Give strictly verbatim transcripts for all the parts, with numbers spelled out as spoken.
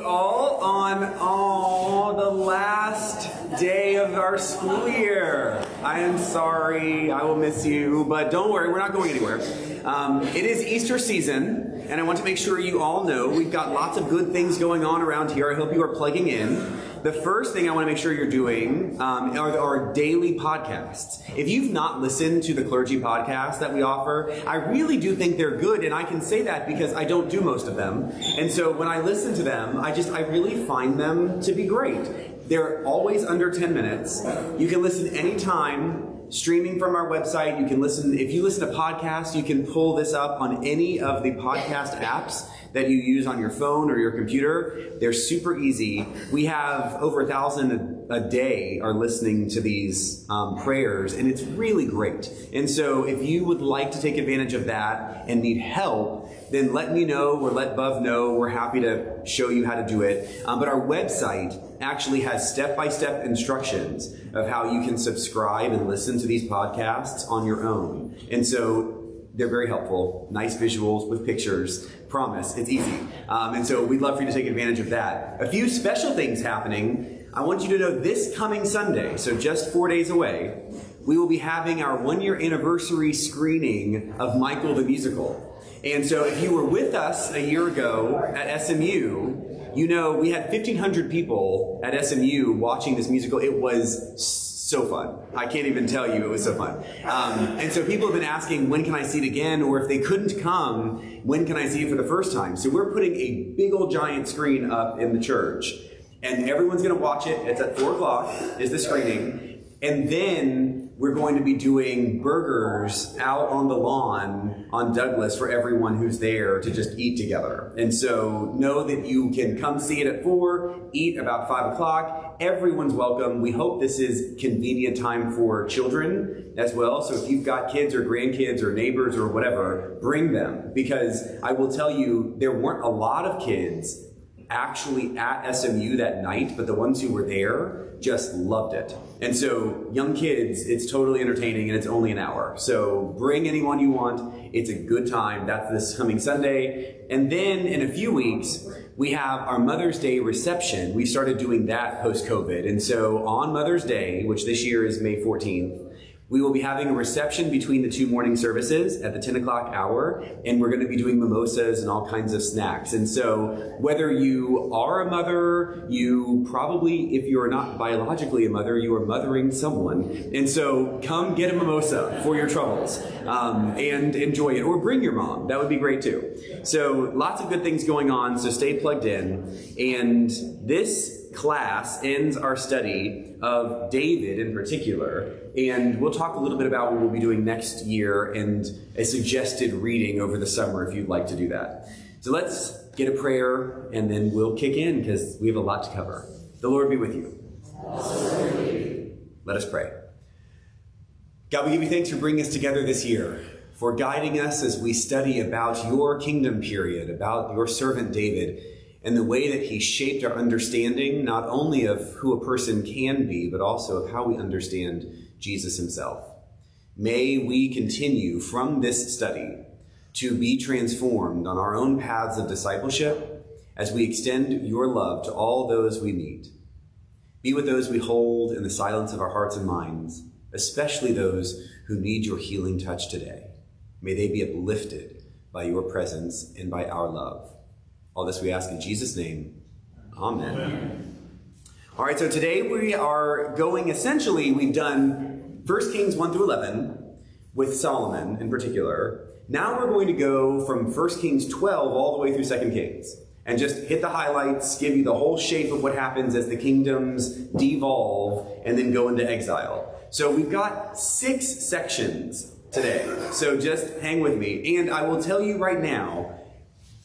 you all on oh, the last day of our school year. I am sorry, I will miss you, but don't worry, we're not going anywhere. Um, it is Easter season, and I want to make sure you all know we've got lots of good things going on around here. I hope you are plugging in. The first thing I want to make sure you're doing um, are our daily podcasts. If you've not listened to the clergy podcasts that we offer, I really do think they're good, and I can say that because I don't do most of them. And so when I listen to them, I just, I really find them to be great. They're always under ten minutes. You can listen anytime. Streaming from our website, you can listen. If you listen to podcasts, you can pull this up on any of the podcast apps that you use on your phone or your computer. They're super easy. We have over a thousand a day are listening to these um, prayers, and it's really great. And so if you would like to take advantage of that and need help, then let me know or let Bub know. We're happy to show you how to do it. Um, but our website actually has step-by-step instructions of how you can subscribe and listen to these podcasts on your own. And so they're very helpful, nice visuals with pictures. Promise, it's easy. Um, and so we'd love for you to take advantage of that. A few special things happening. I want you to know this coming Sunday, so just four days away, we will be having our one-year anniversary screening of Michael the Musical. And so if you were with us a year ago at S M U, you know, we had fifteen hundred people at S M U watching this musical. It was so fun. I can't even tell you, it was so fun. Um, and so people have been asking, when can I see it again? Or if they couldn't come, when can I see it for the first time? So we're putting a big old giant screen up in the church. And everyone's going to watch it. It's at four o'clock is the screening. And then we're going to be doing burgers out on the lawn on Douglas for everyone who's there to just eat together. And so know that you can come see it at four, eat about five o'clock. Everyone's welcome. We hope this is convenient time for children as well. So if you've got kids or grandkids or neighbors or whatever, bring them, because I will tell you, there weren't a lot of kids actually at S M U that night, but the ones who were there just loved it. And so young kids, it's totally entertaining, and it's only an hour. So bring anyone you want. It's a good time. That's this coming Sunday. And then in a few weeks, we have our Mother's Day reception. We started doing that post-COVID. And so on Mother's Day, which this year is May fourteenth, we will be having a reception between the two morning services at the ten o'clock hour, and we're gonna be doing mimosas and all kinds of snacks. And so whether you are a mother, you probably, if you're not biologically a mother, you are mothering someone. And so come get a mimosa for your troubles um, and enjoy it, or bring your mom. That would be great too. So lots of good things going on, so stay plugged in. And this class ends our study of David in particular, and we'll talk a little bit about what we'll be doing next year and a suggested reading over the summer if you'd like to do that. So let's get a prayer and then we'll kick in because we have a lot to cover. The Lord be with you. Let us pray. God, we give you thanks for bringing us together this year, for guiding us as we study about your kingdom period, about your servant David, and the way that he shaped our understanding, not only of who a person can be, but also of how we understand Jesus himself. May we continue from this study to be transformed on our own paths of discipleship as we extend your love to all those we meet. Be with those we hold in the silence of our hearts and minds, especially those who need your healing touch today. May they be uplifted by your presence and by our love. All this we ask in Jesus' name. Amen. Amen. All right, so today we are going, essentially, we've done First Kings one through eleven with Solomon in particular. Now we're going to go from First Kings twelve all the way through Second Kings and just hit the highlights, give you the whole shape of what happens as the kingdoms devolve and then go into exile. So we've got six sections today, so just hang with me. And I will tell you right now,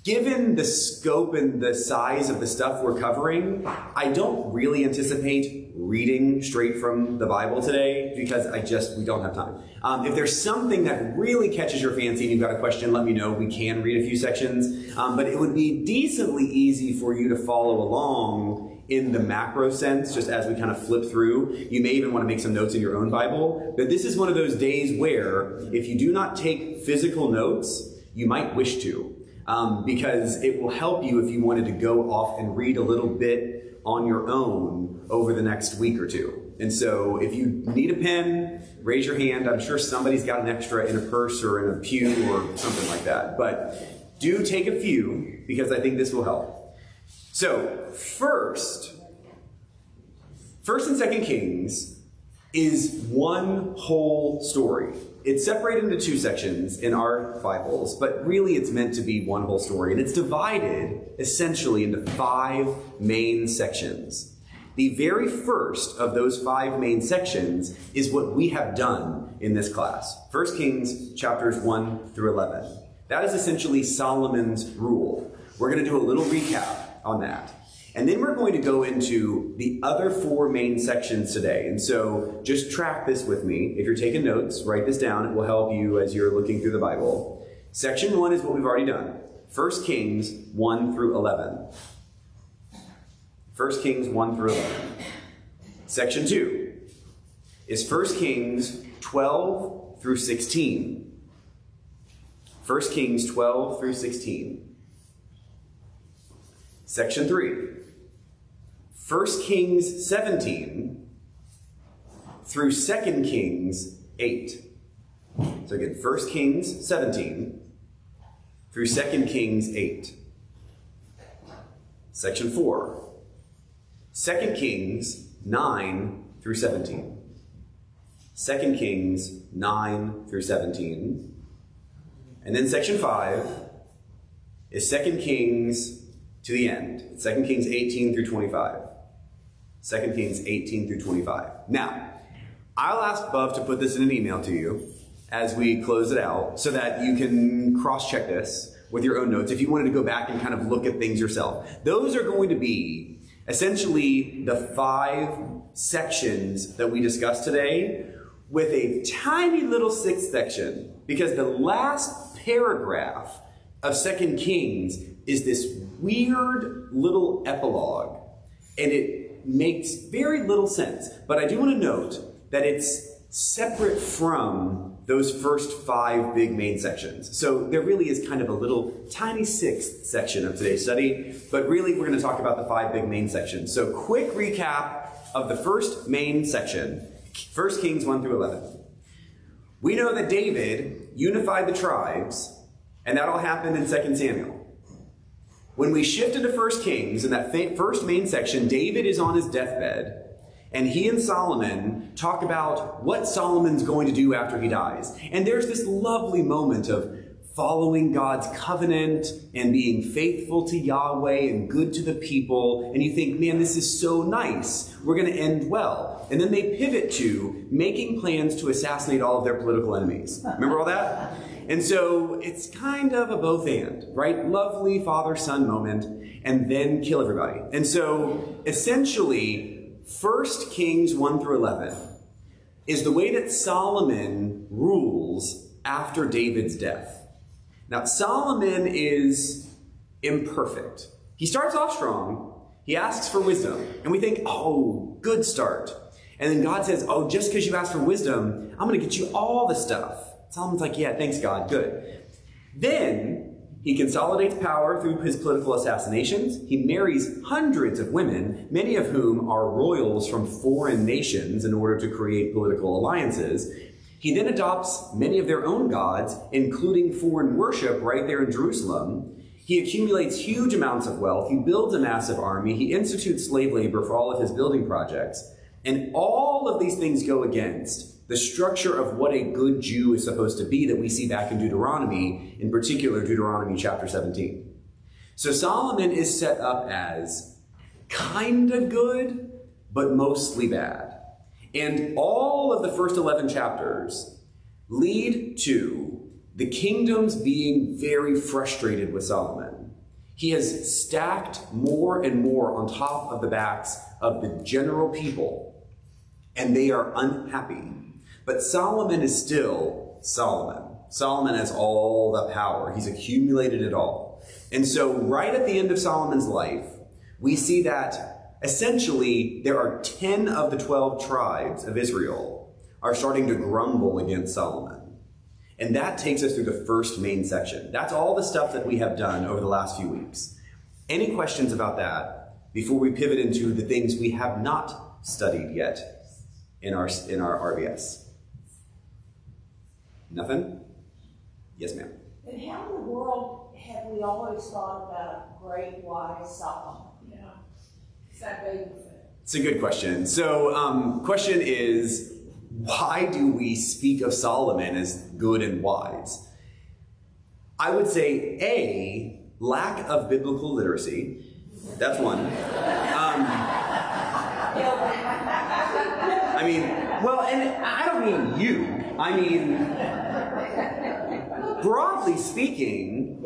given the scope and the size of the stuff we're covering, I don't really anticipate reading straight from the Bible today because I just, we don't have time. Um, if there's something that really catches your fancy and you've got a question, let me know. We can read a few sections, um, but it would be decently easy for you to follow along in the macro sense, just as we kind of flip through. You may even want to make some notes in your own Bible, but this is one of those days where if you do not take physical notes, you might wish to. um, because it will help you if you wanted to go off and read a little bit on your own over the next week or two. And so if you need a pen, raise your hand. I'm sure somebody's got an extra in a purse or in a pew or something like that. But do take a few, because I think this will help. So first, First and Second Kings is one whole story. It's separated into two sections in our Bibles, but really it's meant to be one whole story. And it's divided essentially into five main sections. The very first of those five main sections is what we have done in this class. First Kings chapters one through eleven. That is essentially Solomon's rule. We're going to do a little recap on that. And then we're going to go into the other four main sections today. And so just track this with me. If you're taking notes, write this down. It will help you as you're looking through the Bible. Section one is what we've already done. First Kings one through eleven. First Kings one through eleven. Section two is First Kings twelve through sixteen. First Kings twelve through sixteen. Section three. First Kings seventeen through Second Kings eight. So again, First Kings seventeen through Second Kings eight. Section four, Second Kings nine through seventeen. Second Kings nine through seventeen. And then section five is Second Kings to the end. It's Second Kings eighteen through twenty-five. Second Kings eighteen through twenty-five. Now, I'll ask Buff to put this in an email to you as we close it out so that you can cross-check this with your own notes if you wanted to go back and kind of look at things yourself. Those are going to be essentially the five sections that we discussed today, with a tiny little sixth section, because the last paragraph of Second Kings is this weird little epilogue, and it makes very little sense. But I do want to note that it's separate from those first five big main sections. So there really is kind of a little tiny sixth section of today's study, but really we're going to talk about the five big main sections. So quick recap of the first main section, First Kings one through eleven. We know that David unified the tribes, and that all happened in Second Samuel. When we shifted to First Kings, in that first main section, David is on his deathbed, and he and Solomon talk about what Solomon's going to do after he dies. And there's this lovely moment of following God's covenant and being faithful to Yahweh and good to the people. And you think, man, this is so nice. We're going to end well. And then they pivot to making plans to assassinate all of their political enemies. Remember all that? And so it's kind of a both and, right? Lovely father-son moment, and then kill everybody. And so essentially, First Kings one through eleven is the way that Solomon rules after David's death. Now, Solomon is imperfect. He starts off strong. He asks for wisdom. And we think, oh, good start. And then God says, oh, just because you asked for wisdom, I'm going to get you all the stuff. Solomon's like, yeah, thanks, God, good. Then he consolidates power through his political assassinations. He marries hundreds of women, many of whom are royals from foreign nations, in order to create political alliances. He then adopts many of their own gods, including foreign worship right there in Jerusalem. He accumulates huge amounts of wealth. He builds a massive army. He institutes slave labor for all of his building projects. And all of these things go against the structure of what a good Jew is supposed to be that we see back in Deuteronomy, in particular Deuteronomy chapter seventeen. So Solomon is set up as kind of good, but mostly bad. And all of the first eleven chapters lead to the kingdoms being very frustrated with Solomon. He has stacked more and more on top of the backs of the general people, and they are unhappy. But Solomon is still Solomon. Solomon has all the power. He's accumulated it all. And so right at the end of Solomon's life, we see that essentially there are ten of the twelve tribes of Israel are starting to grumble against Solomon. And that takes us through the first main section. That's all the stuff that we have done over the last few weeks. Any questions about that before we pivot into the things we have not studied yet in our, in our R B S? Nothing? Yes, ma'am. And how in the world have we always thought about great, wise Solomon? Yeah. Is that big? It's a good question. So um, question is, why do we speak of Solomon as good and wise? I would say, A, lack of biblical literacy. That's one. Um, I mean, well, and I don't mean you. I mean, broadly speaking,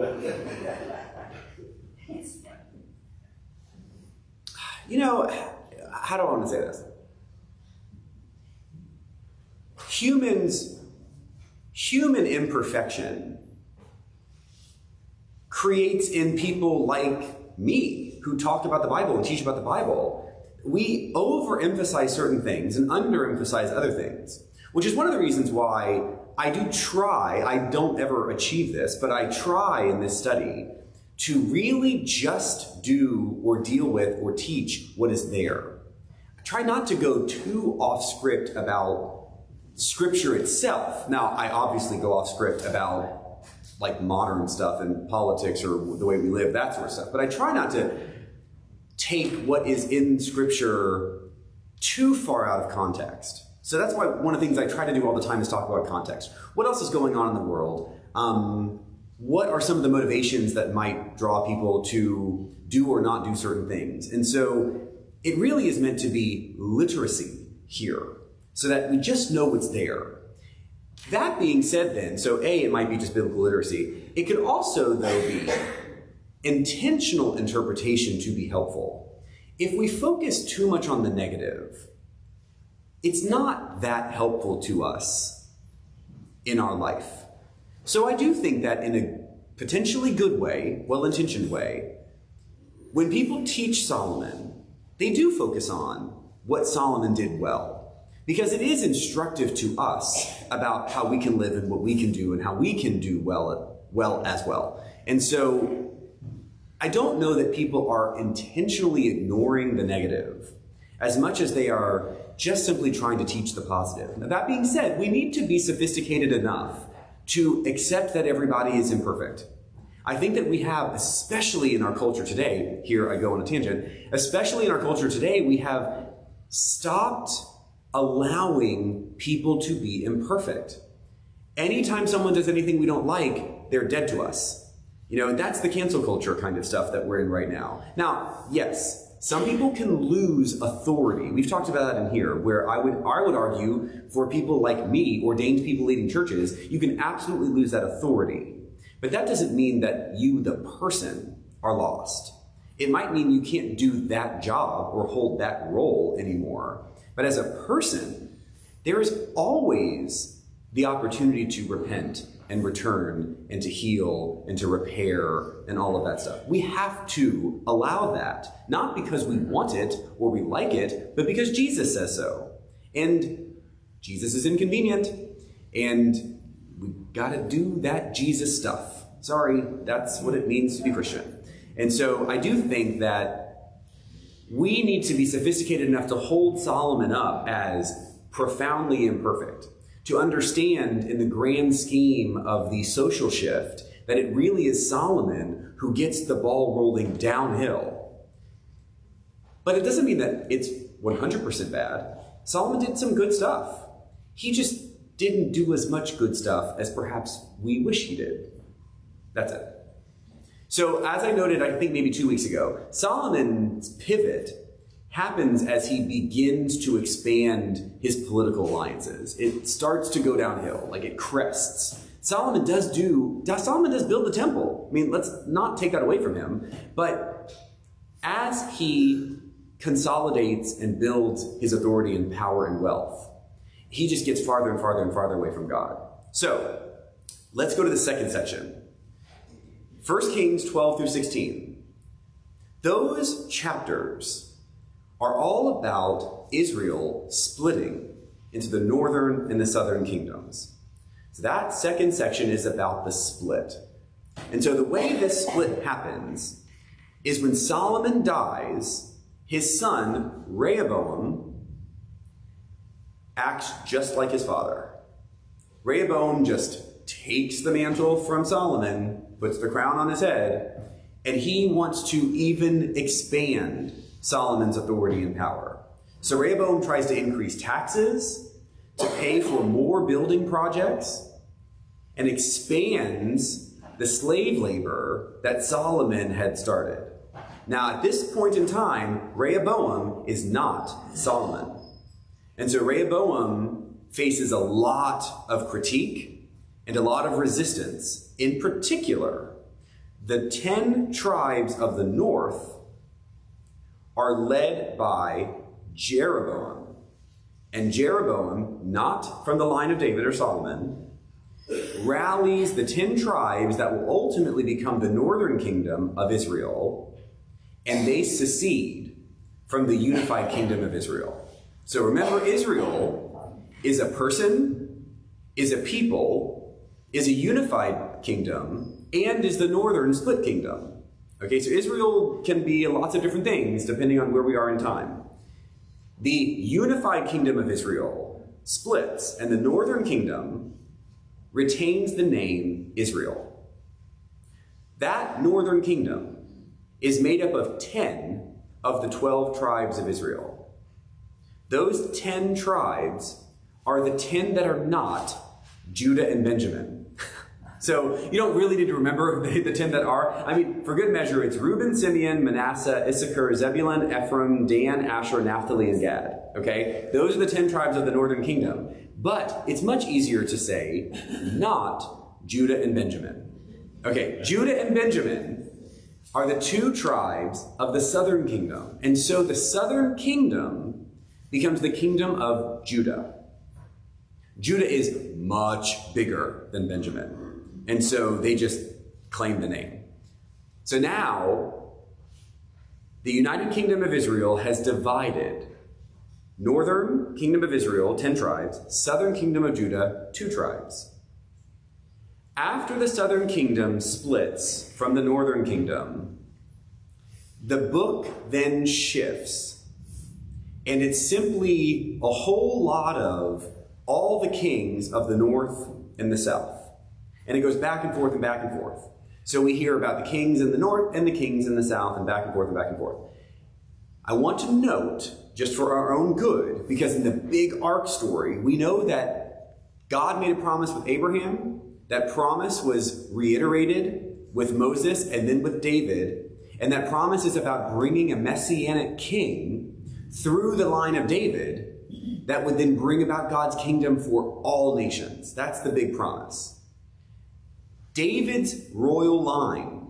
you know, how do I want to say this? Humans, human imperfection creates in people like me who talk about the Bible and teach about the Bible, we overemphasize certain things and underemphasize other things, which is one of the reasons why I do try, I don't ever achieve this, but I try in this study to really just do or deal with or teach what is there. I try not to go too off script about Scripture itself. Now, I obviously go off script about like modern stuff and politics or the way we live, that sort of stuff. But I try not to take what is in Scripture too far out of context. So that's why one of the things I try to do all the time is talk about context. What else is going on in the world? Um, what are some of the motivations that might draw people to do or not do certain things? And so it really is meant to be literacy here, so that we just know what's there. That being said then, so A, it might be just biblical literacy. It could also, though, be intentional interpretation to be helpful. If we focus too much on the negative, it's not that helpful to us in our life. So I do think that in a potentially good way, well-intentioned way, when people teach Solomon, they do focus on what Solomon did well, because it is instructive to us about how we can live and what we can do and how we can do well, well as well. And so I don't know that people are intentionally ignoring the negative as much as they are just simply trying to teach the positive. Now, that being said, we need to be sophisticated enough to accept that everybody is imperfect. I think that we have, especially in our culture today, here I go on a tangent, especially in our culture today, we have stopped allowing people to be imperfect. Anytime someone does anything we don't like, they're dead to us. You know, that's the cancel culture kind of stuff that we're in right now. Now, yes, some people can lose authority. We've talked about that in here, where I would, I would argue for people like me, ordained people leading churches, you can absolutely lose that authority. But that doesn't mean that you, the person, are lost. It might mean you can't do that job or hold that role anymore. But as a person, there is always the opportunity to repent and return and to heal and to repair and all of that stuff. We have to allow that, not because we want it or we like it, but because Jesus says so. And Jesus is inconvenient, and we gotta do that Jesus stuff. Sorry, that's what it means to be Christian. And so I do think that we need to be sophisticated enough to hold Solomon up as profoundly imperfect, to understand in the grand scheme of the social shift that it really is Solomon who gets the ball rolling downhill. But it doesn't mean that it's one hundred percent bad. Solomon did some good stuff. He just didn't do as much good stuff as perhaps we wish he did. That's it. So as I noted, I think maybe two weeks ago, Solomon's pivot happens as he begins to expand his political alliances. It starts to go downhill, like it crests. Solomon does do, Solomon does build the temple. I mean, let's not take that away from him. But as he consolidates and builds his authority and power and wealth, he just gets farther and farther and farther away from God. So let's go to the second section. First Kings twelve through sixteen. Those chapters are all about Israel splitting into the northern and the southern kingdoms. So that second section is about the split. And so the way this split happens is when Solomon dies, his son, Rehoboam, acts just like his father. Rehoboam just takes the mantle from Solomon, puts the crown on his head, and he wants to even expand Solomon's authority and power. So Rehoboam tries to increase taxes, to pay for more building projects, and expands the slave labor that Solomon had started. Now, at this point in time, Rehoboam is not Solomon. And so Rehoboam faces a lot of critique and a lot of resistance. In particular, the ten tribes of the north are led by Jeroboam. And Jeroboam, not from the line of David or Solomon, rallies the ten tribes that will ultimately become the northern kingdom of Israel, and they secede from the unified kingdom of Israel. So remember, Israel is a person, is a people, is a unified kingdom, and is the northern split kingdom. Okay, so Israel can be lots of different things depending on where we are in time. The unified kingdom of Israel splits, and the northern kingdom retains the name Israel. That northern kingdom is made up of ten of the twelve tribes of Israel. Those ten tribes are the ten that are not Judah and Benjamin. So you don't really need to remember the ten that are. I mean, for good measure, it's Reuben, Simeon, Manasseh, Issachar, Zebulun, Ephraim, Dan, Asher, Naphtali, and Gad. Okay? Those are the ten tribes of the northern kingdom. But it's much easier to say not Judah and Benjamin. Okay, Judah and Benjamin are the two tribes of the southern kingdom. And so the southern kingdom becomes the kingdom of Judah. Judah is much bigger than Benjamin. And so they just claim the name. So now the United Kingdom of Israel has divided. Northern Kingdom of Israel, ten tribes. Southern Kingdom of Judah, two tribes. After the Southern Kingdom splits from the Northern Kingdom, the book then shifts. And it's simply a whole lot of all the kings of the North and the South. And it goes back and forth and back and forth. So we hear about the kings in the North and the kings in the South and back and forth and back and forth. I want to note, just for our own good, because in the big ark story, we know that God made a promise with Abraham. That promise was reiterated with Moses and then with David. And that promise is about bringing a messianic king through the line of David that would then bring about God's kingdom for all nations. That's the big promise. David's royal line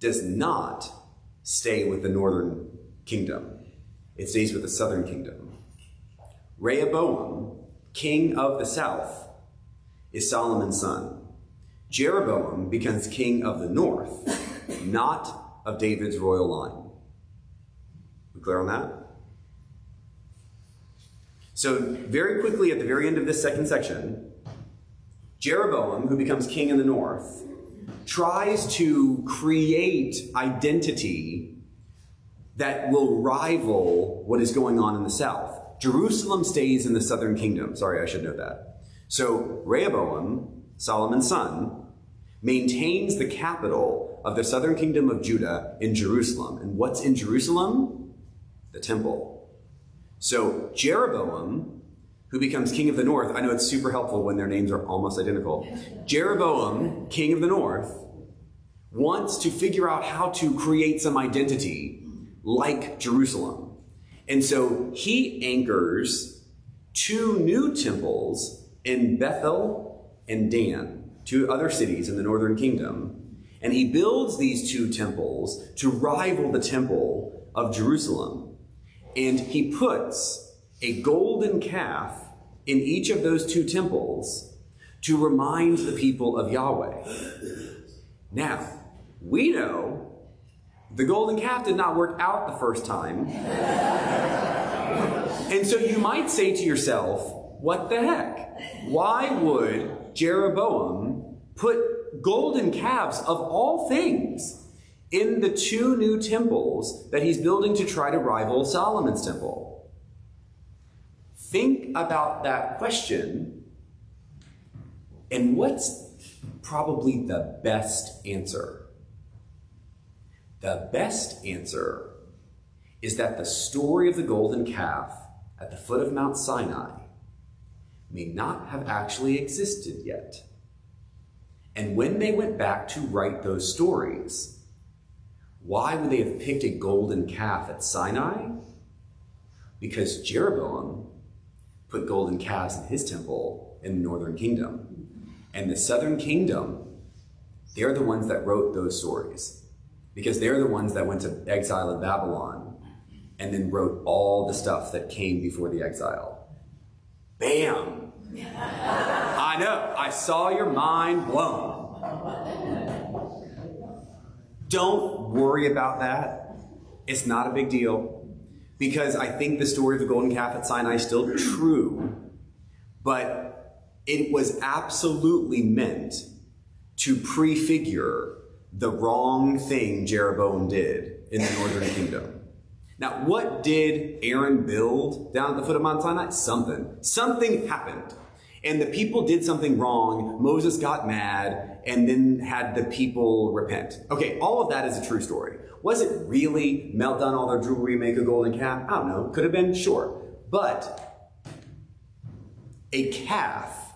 does not stay with the northern kingdom. It stays with the southern kingdom. Rehoboam, king of the south, is Solomon's son. Jeroboam becomes king of the north, not of David's royal line. We clear on that? So very quickly at the very end of this second section, Jeroboam, who becomes king in the north, tries to create identity that will rival what is going on in the south. Jerusalem stays in the southern kingdom. Sorry, I should know that. So Rehoboam, Solomon's son, maintains the capital of the southern kingdom of Judah in Jerusalem. And what's in Jerusalem? The temple. So Jeroboam, who becomes king of the north, I know it's super helpful when their names are almost identical. Jeroboam, king of the north, wants to figure out how to create some identity like Jerusalem. And so he anchors two new temples in Bethel and Dan, two other cities in the northern kingdom. And he builds these two temples to rival the temple of Jerusalem. And he puts a golden calf in each of those two temples to remind the people of Yahweh. Now, we know the golden calf did not work out the first time. And so you might say to yourself, what the heck? Why would Jeroboam put golden calves of all things in the two new temples that he's building to try to rival Solomon's temple. Think about that question, and what's probably the best answer? The best answer is that the story of the golden calf at the foot of Mount Sinai may not have actually existed yet. And when they went back to write those stories, why would they have picked a golden calf at Sinai? Because Jeroboam put golden calves in his temple in the northern kingdom. And the southern kingdom, they're the ones that wrote those stories, because they're the ones that went to exile in Babylon and then wrote all the stuff that came before the exile. Bam! I know, I saw your mind blown. Don't worry about that. It's not a big deal, because I think the story of the golden calf at Sinai is still true, but it was absolutely meant to prefigure the wrong thing Jeroboam did in the northern kingdom. Now, what did Aaron build down at the foot of Mount Sinai? Something. Something happened. And the people did something wrong. Moses got mad and then had the people repent. Okay, all of that is a true story. Was it really melt down all their jewelry, make a golden calf? I don't know. Could have been, sure. But a calf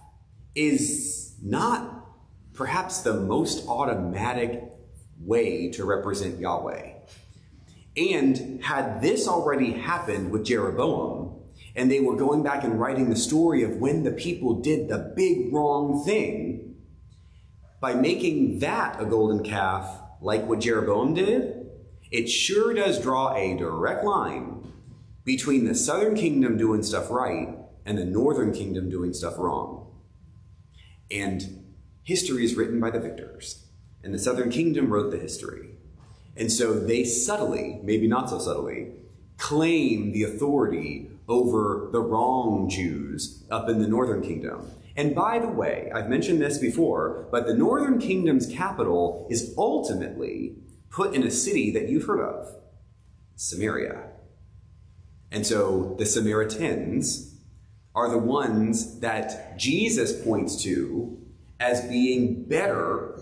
is not perhaps the most automatic way to represent Yahweh. And had this already happened with Jeroboam, and they were going back and writing the story of when the people did the big wrong thing, by making that a golden calf, like what Jeroboam did, it sure does draw a direct line between the southern kingdom doing stuff right and the northern kingdom doing stuff wrong. And history is written by the victors, and the southern kingdom wrote the history. And so they subtly, maybe not so subtly, claim the authority over the wrong Jews up in the northern kingdom. And by the way, I've mentioned this before, but the northern kingdom's capital is ultimately put in a city that you've heard of, Samaria. And so the Samaritans are the ones that Jesus points to as being better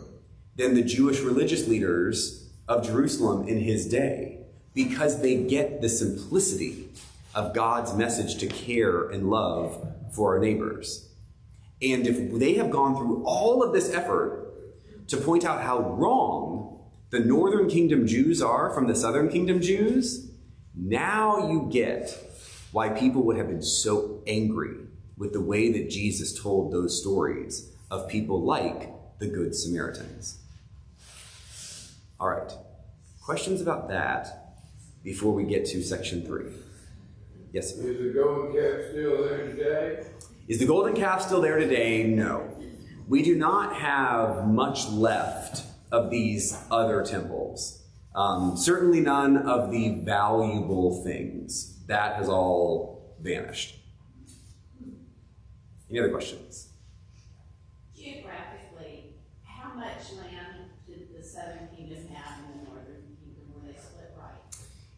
than the Jewish religious leaders of Jerusalem in his day, because they get the simplicity of God's message to care and love for our neighbors. And if they have gone through all of this effort to point out how wrong the northern kingdom Jews are from the southern kingdom Jews, now you get why people would have been so angry with the way that Jesus told those stories of people like the Good Samaritans. All right, questions about that before we get to section three? Yes, sir? Is the golden calf still there today? Is the golden calf still there today? No. We do not have much left of these other temples. Um, certainly none of the valuable things. That has all vanished. Any other questions? Geographically, how much land did the southern kingdom have in the northern kingdom when they split right?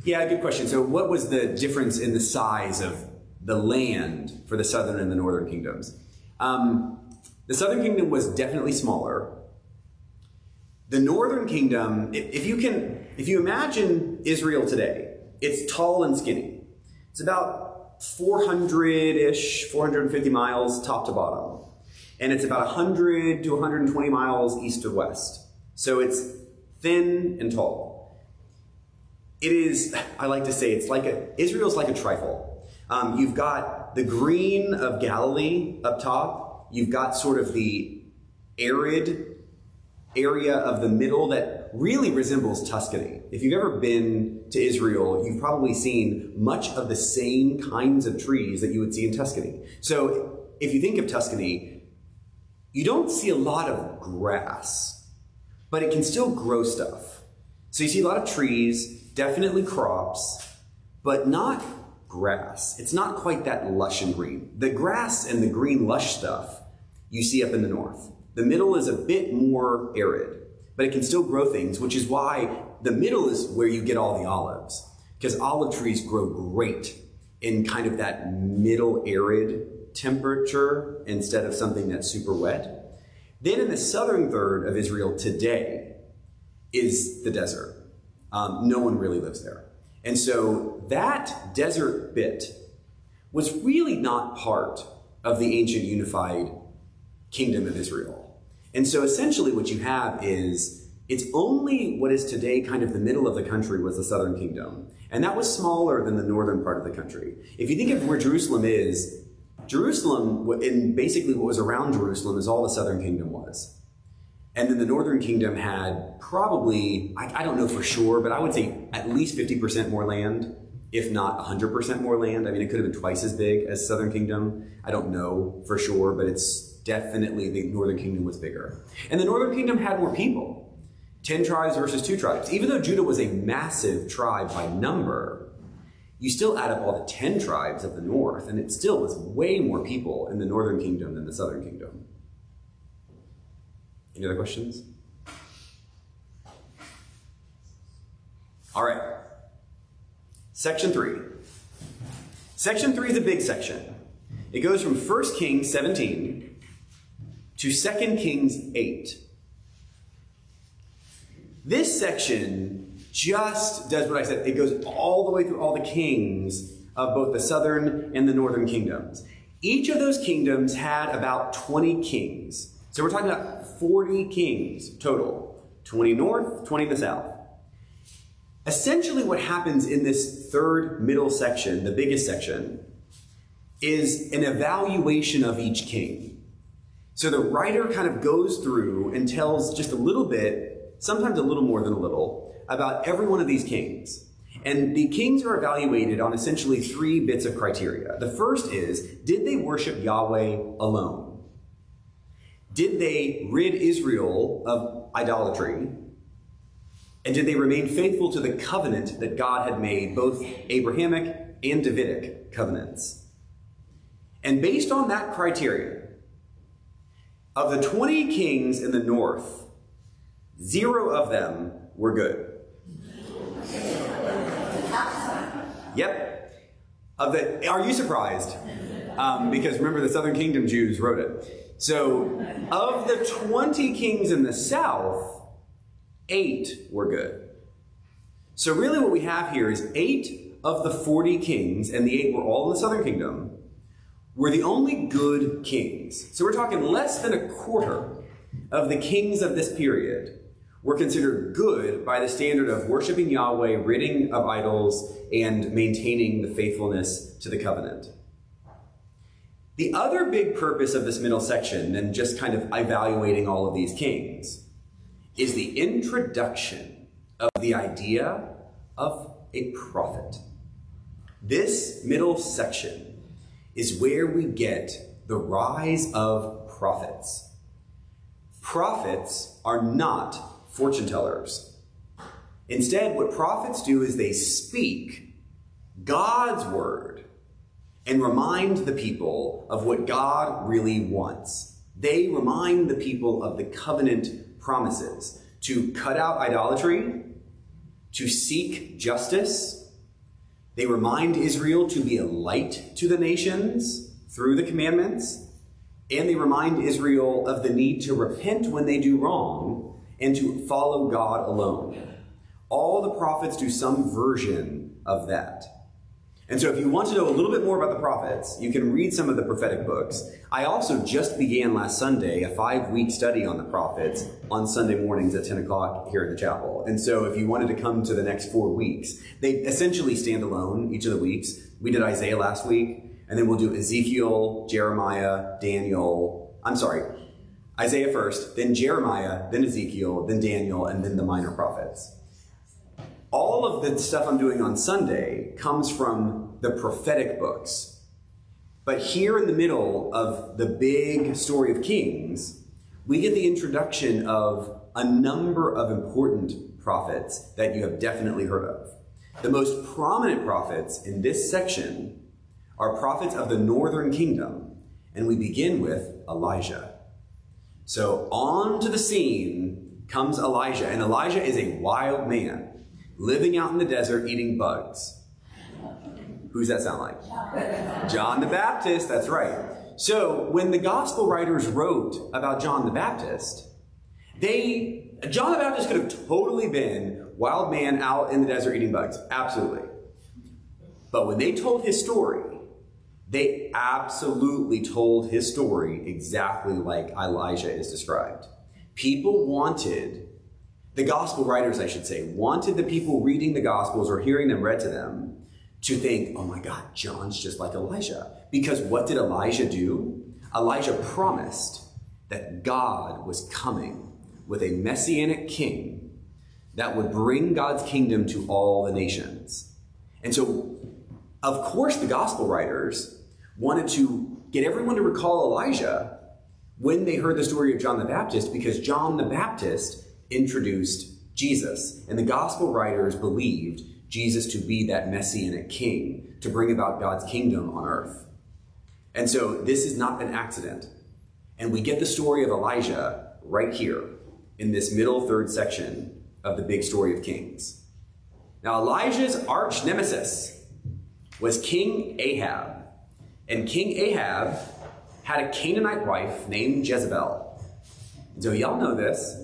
Yeah, good question. So what was the difference in the size of the land for the southern and the northern kingdoms? Um, the southern kingdom was definitely smaller. The northern kingdom, if you can, if you imagine Israel today, it's tall and skinny. It's about four hundred-ish, four hundred fifty miles top to bottom. And it's about one hundred to one hundred twenty miles east to west. So it's thin and tall. It is, I like to say, it's like a, Israel's like a trifle. Um, you've got the green of Galilee up top. You've got sort of the arid area of the middle that really resembles Tuscany. If you've ever been to Israel, you've probably seen much of the same kinds of trees that you would see in Tuscany. So if you think of Tuscany, you don't see a lot of grass, but it can still grow stuff. So you see a lot of trees, definitely crops, but not grass. It's not quite that lush and green. The grass and the green lush stuff, you see up in the north. The middle is a bit more arid, but it can still grow things, which is why the middle is where you get all the olives, because olive trees grow great in kind of that middle arid temperature instead of something that's super wet. Then in the southern third of Israel today is the desert. Um, no one really lives there. And so that desert bit was really not part of the ancient unified kingdom of Israel. And so essentially what you have is it's only what is today kind of the middle of the country was the southern kingdom. And that was smaller than the northern part of the country. If you think of where Jerusalem is, Jerusalem, and basically what was around Jerusalem is all the southern kingdom was. And then the northern kingdom had probably, I, I don't know for sure, but I would say at least fifty percent more land, if not one hundred percent more land. I mean, it could have been twice as big as southern kingdom. I don't know for sure, but it's definitely the northern kingdom was bigger. And the northern kingdom had more people. Ten tribes versus two tribes. Even though Judah was a massive tribe by number, you still add up all the ten tribes of the north, and it still was way more people in the northern kingdom than the southern kingdom. Any other questions? All right. Section three. Section three is a big section. It goes from First Kings seventeen to Second Kings eight. This section just does what I said. It goes all the way through all the kings of both the southern and the northern kingdoms. Each of those kingdoms had about twenty kings. So we're talking about forty kings total, twenty north, twenty in the south. Essentially what happens in this third middle section, the biggest section, is an evaluation of each king. So the writer kind of goes through and tells just a little bit, sometimes a little more than a little, about every one of these kings. And the kings are evaluated on essentially three bits of criteria. The first is, did they worship Yahweh alone? Did they rid Israel of idolatry? And did they remain faithful to the covenant that God had made, both Abrahamic and Davidic covenants? And based on that criteria, of the twenty kings in the north, zero of them were good. Yep. Of the, are you surprised? Um, because remember, the Southern Kingdom Jews wrote it. So of the twenty kings in the south, eight were good. So really what we have here is eight of the forty kings, and the eight were all in the southern kingdom, were the only good kings. So we're talking less than a quarter of the kings of this period were considered good by the standard of worshiping Yahweh, ridding of idols, and maintaining the faithfulness to the covenant. The other big purpose of this middle section, and just kind of evaluating all of these kings, is the introduction of the idea of a prophet. This middle section is where we get the rise of prophets. Prophets are not fortune tellers. Instead, what prophets do is they speak God's word and remind the people of what God really wants. They remind the people of the covenant promises to cut out idolatry, to seek justice. They remind Israel to be a light to the nations through the commandments, and they remind Israel of the need to repent when they do wrong and to follow God alone. All the prophets do some version of that. And so if you want to know a little bit more about the prophets, you can read some of the prophetic books. I also just began last Sunday a five-week study on the prophets on Sunday mornings at ten o'clock here in the chapel. And so if you wanted to come to the next four weeks, they essentially stand alone each of the weeks. We did Isaiah last week, and then we'll do Ezekiel, Jeremiah, Daniel. I'm sorry, Isaiah first, then Jeremiah, then Ezekiel, then Daniel, and then the minor prophets. All of the stuff I'm doing on Sunday comes from the prophetic books. But here in the middle of the big story of Kings, we get the introduction of a number of important prophets that you have definitely heard of. The most prominent prophets in this section are prophets of the northern kingdom, and we begin with Elijah. So onto the scene comes Elijah, and Elijah is a wild man living out in the desert eating bugs. Who's that sound like? John the Baptist, that's right. So when the gospel writers wrote about John the Baptist, they John the Baptist could have totally been wild man out in the desert eating bugs, absolutely. But when they told his story, they absolutely told his story exactly like Elijah is described. People wanted, the gospel writers, I should say, wanted the people reading the gospels or hearing them read to them to think, oh my God, John's just like Elijah. Because what did Elijah do? Elijah promised that God was coming with a messianic king that would bring God's kingdom to all the nations. And so, of course, the gospel writers wanted to get everyone to recall Elijah when they heard the story of John the Baptist, because John the Baptist introduced Jesus, and the gospel writers believed Jesus to be that messianic king to bring about God's kingdom on earth. And so this is not an accident. And we get the story of Elijah right here in this middle third section of the big story of Kings. Now, Elijah's arch nemesis was King Ahab. And King Ahab had a Canaanite wife named Jezebel. So y'all know this.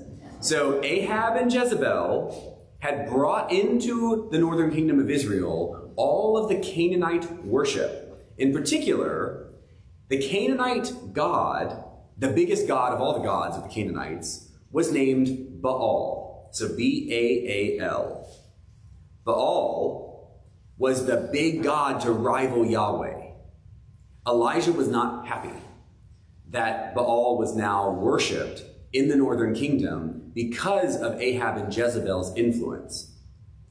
So Ahab and Jezebel had brought into the northern kingdom of Israel all of the Canaanite worship. In particular, the Canaanite god, the biggest god of all the gods of the Canaanites, was named Baal. So B A A L. Baal was the big god to rival Yahweh. Elijah was not happy that Baal was now worshipped in the northern kingdom because of Ahab and Jezebel's influence.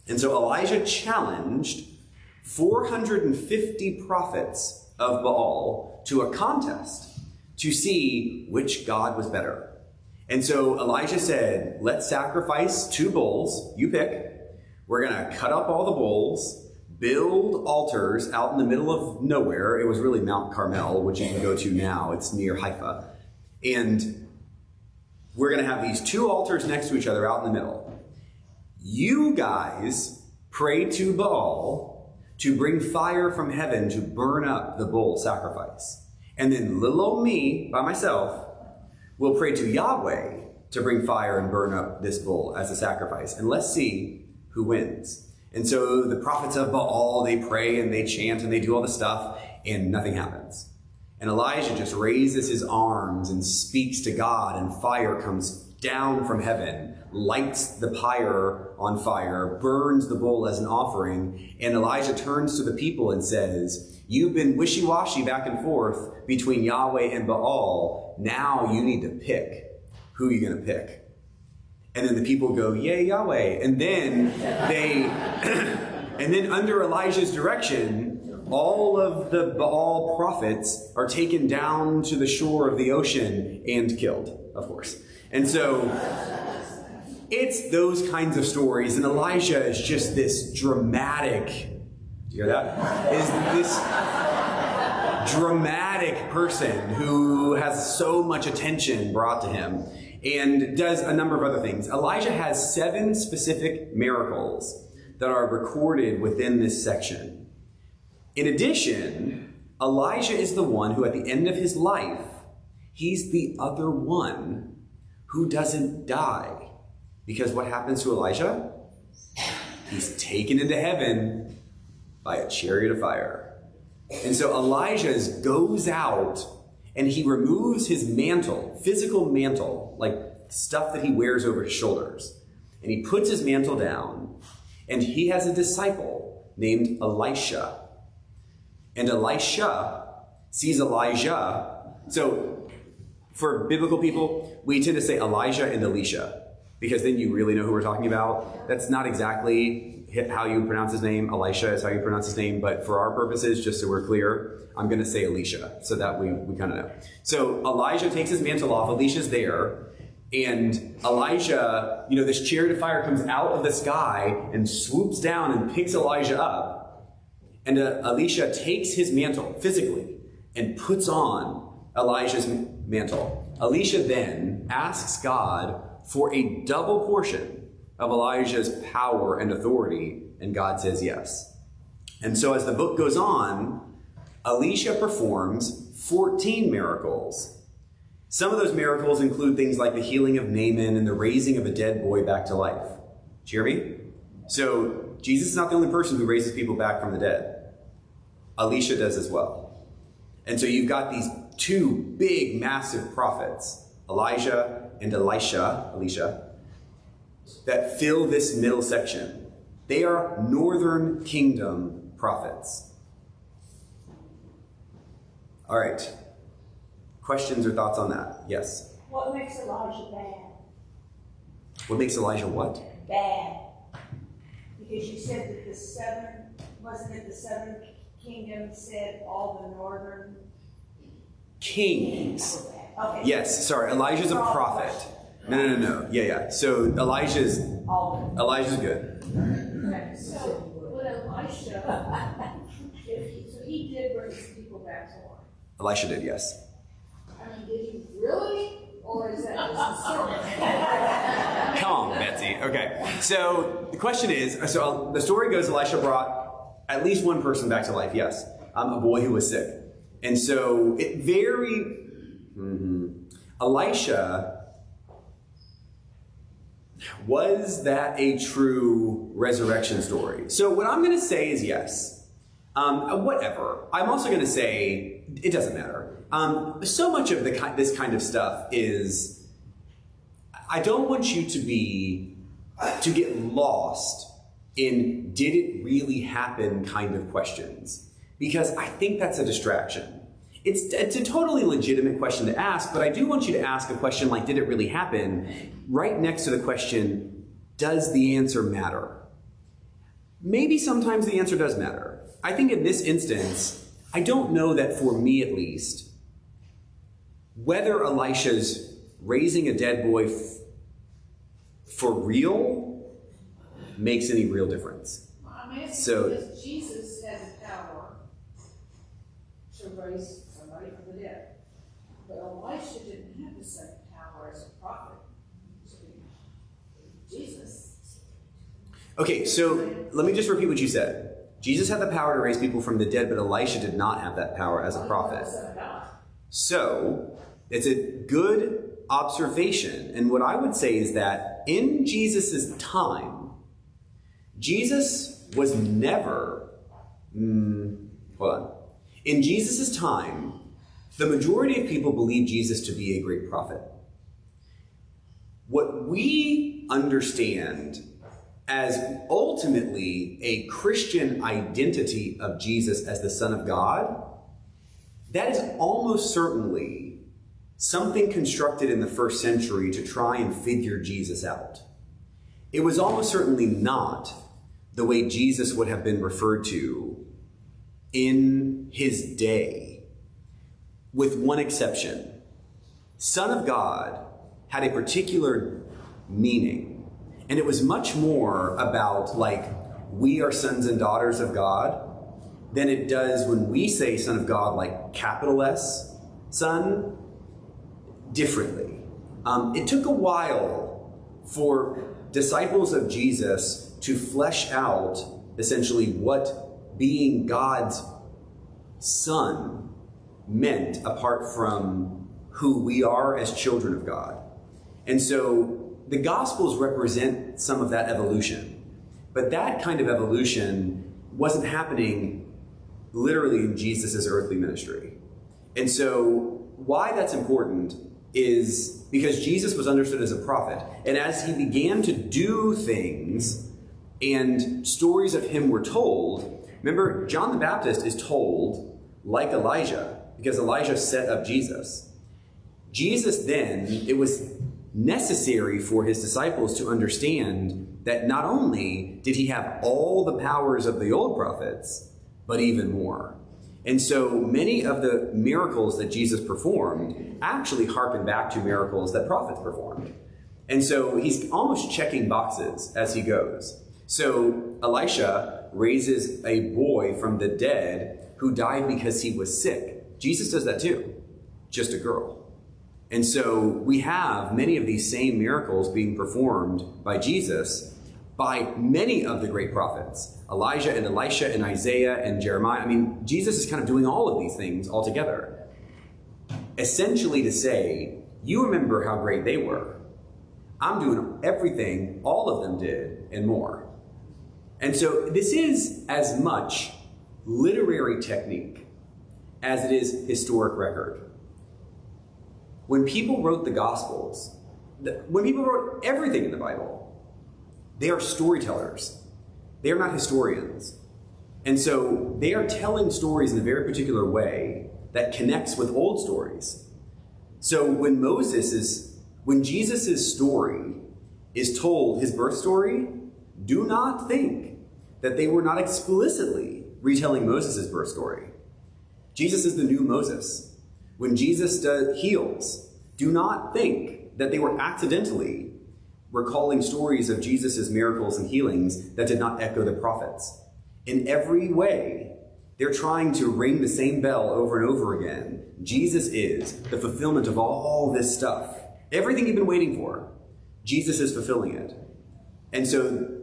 And so Elijah challenged four hundred fifty prophets of Baal to a contest to see which god was better. And so Elijah said, let's sacrifice two bulls, you pick. We're going to cut up all the bulls, build altars out in the middle of nowhere. It was really Mount Carmel, which you can go to now. It's near Haifa. And we're going to have these two altars next to each other out in the middle. You guys pray to Baal to bring fire from heaven to burn up the bull sacrifice. And then little old me, by myself, will pray to Yahweh to bring fire and burn up this bull as a sacrifice. And let's see who wins. And so the prophets of Baal, they pray and they chant and they do all the stuff, and nothing happens. And Elijah just raises his arms and speaks to God, and fire comes down from heaven, lights the pyre on fire, burns the bull as an offering. And Elijah turns to the people and says, you've been wishy-washy back and forth between Yahweh and Baal. Now you need to pick who you're going to pick. And then the people go, yay, Yahweh. And then they, and then under Elijah's direction, all of the Baal prophets are taken down to the shore of the ocean and killed, of course. And so it's those kinds of stories. And Elijah is just this dramatic, do you hear that? Is this dramatic person who has so much attention brought to him, and does a number of other things. Elijah has seven specific miracles that are recorded within this section. In addition, Elijah is the one who, at the end of his life, he's the other one who doesn't die. Because what happens to Elijah? He's taken into heaven by a chariot of fire. And so Elijah goes out and he removes his mantle, physical mantle, like stuff that he wears over his shoulders. And he puts his mantle down, and he has a disciple named Elisha. And Elisha sees Elijah. So for biblical people, we tend to say Elijah and Elisha, because then you really know who we're talking about. That's not exactly how you pronounce his name. Elisha is how you pronounce his name. But for our purposes, just so we're clear, I'm going to say Elisha so that we, we kind of know. So Elijah takes his mantle off. Elisha's there. And Elijah, you know, this chariot of fire comes out of the sky and swoops down and picks Elijah up. And uh, Elisha takes his mantle physically and puts on Elijah's mantle. Elisha then asks God for a double portion of Elijah's power and authority, and God says yes. And so as the book goes on, Elisha performs fourteen miracles. Some of those miracles include things like the healing of Naaman and the raising of a dead boy back to life. Do you hear me? So Jesus is not the only person who raises people back from the dead. Elisha does as well. And so you've got these two big, massive prophets, Elijah and Elisha, Elisha, that fill this middle section. They are northern kingdom prophets. All right. Questions or thoughts on that? Yes? What makes Elijah bad? What makes Elijah what? Bad. Because you said that the southern, wasn't it the southern kingdom said all the northern kings? Okay. Yes, sorry, Elijah's a prophet. No, no, no, no. Yeah, yeah. So Elijah's, Elijah's good. Okay, so what Elisha, so he did raise people back to life. Elisha did, yes. I mean, did he really? Or is that just a sermon? Come on, Betsy. Okay. So the question is, so the story goes, Elisha brought at least one person back to life. Yes. Um, a boy who was sick. And so it very, mm-hmm. Elisha, was that a true resurrection story? So what I'm going to say is yes. Um, whatever. I'm also going to say it doesn't matter. Um, so much of the ki- this kind of stuff is, I don't want you to be, to get lost in did it really happen kind of questions, because I think that's a distraction. It's, it's a totally legitimate question to ask, but I do want you to ask a question like, did it really happen? Right next to the question, does the answer matter? Maybe sometimes the answer does matter. I think in this instance, I don't know that for me at least, whether Elisha's raising a dead boy f- for real makes any real difference. Well, I'm asking so, because Jesus has the power to raise somebody from the dead. But Elisha didn't have the same power as a prophet. Jesus. Okay, so let me just repeat what you said. Jesus had the power to raise people from the dead, but Elisha did not have that power as a prophet. So it's a good observation. And what I would say is that in Jesus's time, Jesus was never, mm, hold on. In Jesus's time, the majority of people believed Jesus to be a great prophet. What we understand as ultimately a Christian identity of Jesus as the Son of God, that is almost certainly something constructed in the first century to try and figure Jesus out. It was almost certainly not the way Jesus would have been referred to in his day, with one exception. Son of God had a particular meaning, and it was much more about, like, we are sons and daughters of God than it does when we say Son of God, like capital S, Son, differently. Um, it took a while for disciples of Jesus to flesh out essentially what being God's son meant apart from who we are as children of God. And so the Gospels represent some of that evolution, but that kind of evolution wasn't happening literally in Jesus's earthly ministry. And so why that's important is because Jesus was understood as a prophet. And as he began to do things and stories of him were told, remember, John the Baptist is told like Elijah, because Elijah set up Jesus. Jesus then, it was necessary for his disciples to understand that not only did he have all the powers of the old prophets, but even more. And so many of the miracles that Jesus performed actually harken back to miracles that prophets performed. And so he's almost checking boxes as he goes. So Elisha raises a boy from the dead who died because he was sick. Jesus does that too, just a girl. And so we have many of these same miracles being performed by Jesus by many of the great prophets, Elijah and Elisha and Isaiah and Jeremiah. I mean, Jesus is kind of doing all of these things all together, essentially to say, you remember how great they were. I'm doing everything all of them did and more. And so this is as much literary technique as it is historic record. When people wrote the Gospels, when people wrote everything in the Bible, they are storytellers. They are not historians. And so they are telling stories in a very particular way that connects with old stories. So when Moses is, when Jesus's story is told, his birth story, do not think that they were not explicitly retelling Moses's birth story. Jesus is the new Moses. When Jesus does, heals, do not think that they were accidentally recalling stories of Jesus's miracles and healings that did not echo the prophets. In every way, they're trying to ring the same bell over and over again. Jesus is the fulfillment of all this stuff. Everything you've been waiting for, Jesus is fulfilling it. And so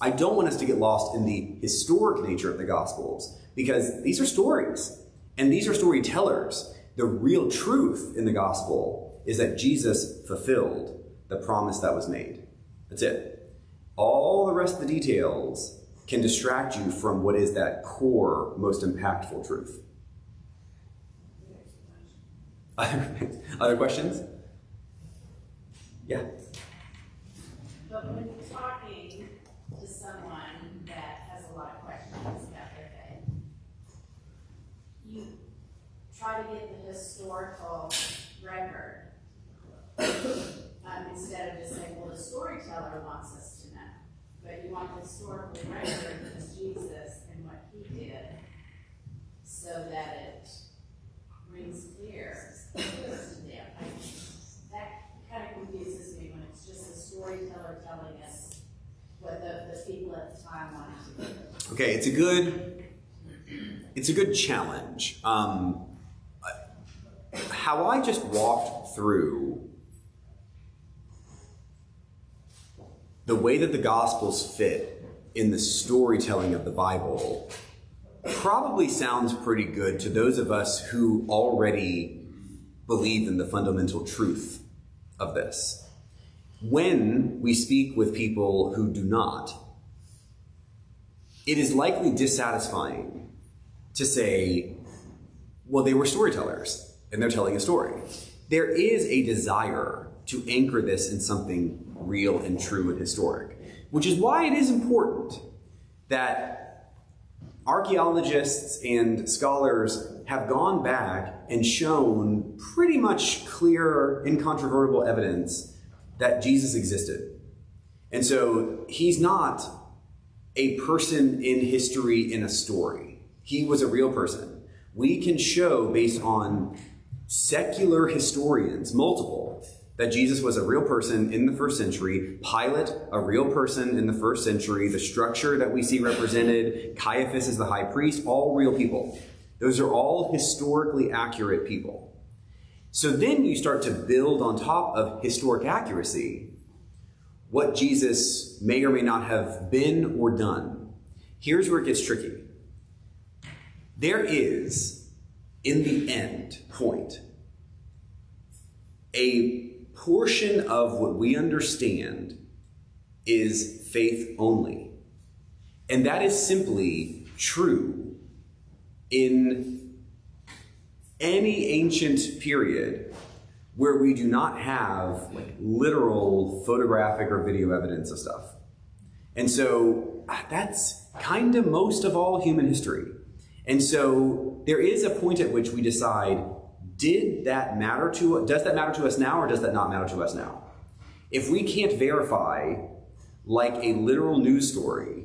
I don't want us to get lost in the historic nature of the Gospels, because these are stories, and these are storytellers. The real truth in the Gospel is that Jesus fulfilled the promise that was made. That's it. All the rest of the details can distract you from what is that core, most impactful truth. Other questions? Yeah. But when you're talking to someone that has a lot of questions about their faith, you try to get the historical record. Um, instead of just saying, well, the storyteller wants us to know. But you want the historical record of Jesus and what he did so that it rings clear to them. I mean, that kind of confuses me when it's just the storyteller telling us what the, the people at the time wanted to do. Okay, it's a good, it's a good challenge. Um, how I just walked through the way that the Gospels fit in the storytelling of the Bible probably sounds pretty good to those of us who already believe in the fundamental truth of this. When we speak with people who do not, it is likely dissatisfying to say, well, they were storytellers and they're telling a story. There is a desire to anchor this in something real and true and historic, which is why it is important that archaeologists and scholars have gone back and shown pretty much clear, incontrovertible evidence that Jesus existed. And so he's not a person in history in a story. He was a real person. We can show, based on secular historians, multiple, that Jesus was a real person in the first century, Pilate, a real person in the first century, the structure that we see represented, Caiaphas as the high priest, all real people. Those are all historically accurate people. So then you start to build on top of historic accuracy what Jesus may or may not have been or done. Here's where it gets tricky. There is, in the end point, a portion of what we understand is faith only. And that is simply true in any ancient period where we do not have like literal photographic or video evidence of stuff. And so that's kind of most of all human history. And so there is a point at which we decide, Did that matter to us? Does that matter to us now, or does that not matter to us now? If we can't verify, like a literal news story,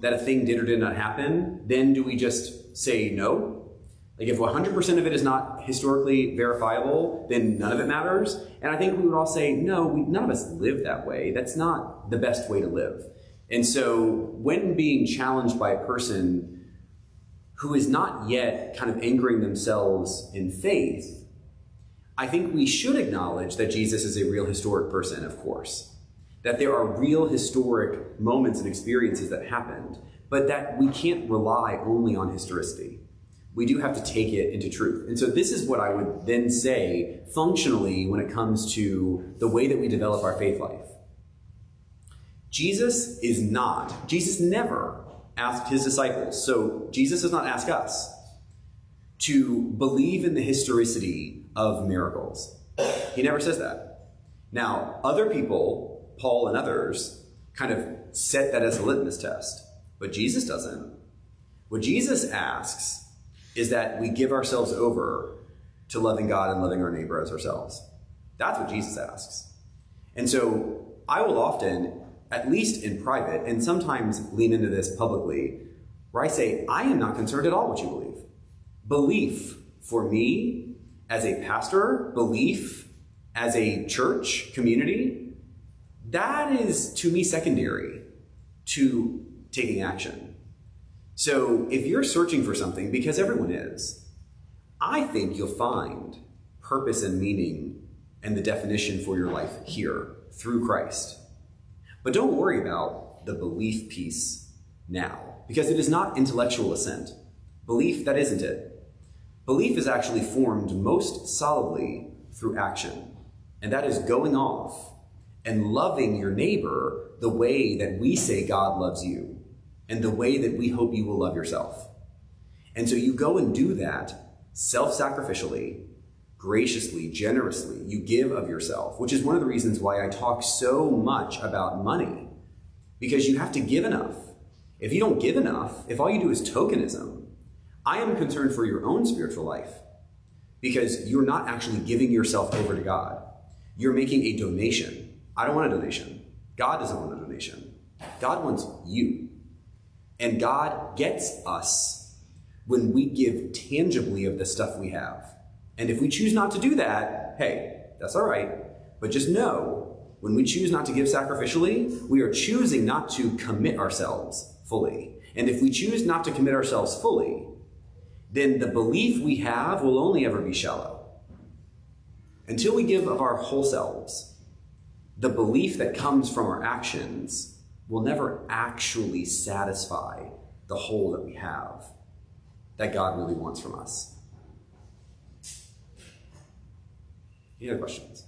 that a thing did or did not happen, then do we just say no? Like if one hundred percent of it is not historically verifiable, then none of it matters. And I think we would all say, no, we, none of us live that way. That's not the best way to live. And so when being challenged by a person who is not yet kind of anchoring themselves in faith, I think we should acknowledge that Jesus is a real historic person, of course, that there are real historic moments and experiences that happened, but that we can't rely only on historicity. We do have to take it into truth. And so this is what I would then say functionally when it comes to the way that we develop our faith life. Jesus is not, Jesus never asked his disciples, so Jesus does not ask us to believe in the historicity of miracles. He never says that. Now, other people, Paul and others, kind of set that as a litmus test, but Jesus doesn't. What Jesus asks is that we give ourselves over to loving God and loving our neighbor as ourselves. That's what Jesus asks. And so I will often, at least in private, and sometimes lean into this publicly, where I say, I am not concerned at all what you believe. Belief for me as a pastor, belief as a church community, that is to me secondary to taking action. So if you're searching for something, because everyone is, I think you'll find purpose and meaning and the definition for your life here through Christ. But don't worry about the belief piece now, because it is not intellectual assent. Belief, that isn't it. Belief is actually formed most solidly through action, and that is going off and loving your neighbor the way that we say God loves you, and the way that we hope you will love yourself. And so you go and do that self-sacrificially, graciously, generously. You give of yourself, which is one of the reasons why I talk so much about money, because you have to give enough. If you don't give enough, if all you do is tokenism, I am concerned for your own spiritual life, because you're not actually giving yourself over to God. You're making a donation. I don't want a donation. God doesn't want a donation. God wants you. And God gets us when we give tangibly of the stuff we have. And if we choose not to do that, hey, that's all right. But just know, when we choose not to give sacrificially, we are choosing not to commit ourselves fully. And if we choose not to commit ourselves fully, then the belief we have will only ever be shallow. Until we give of our whole selves, the belief that comes from our actions will never actually satisfy the whole that we have that God really wants from us. Any other questions?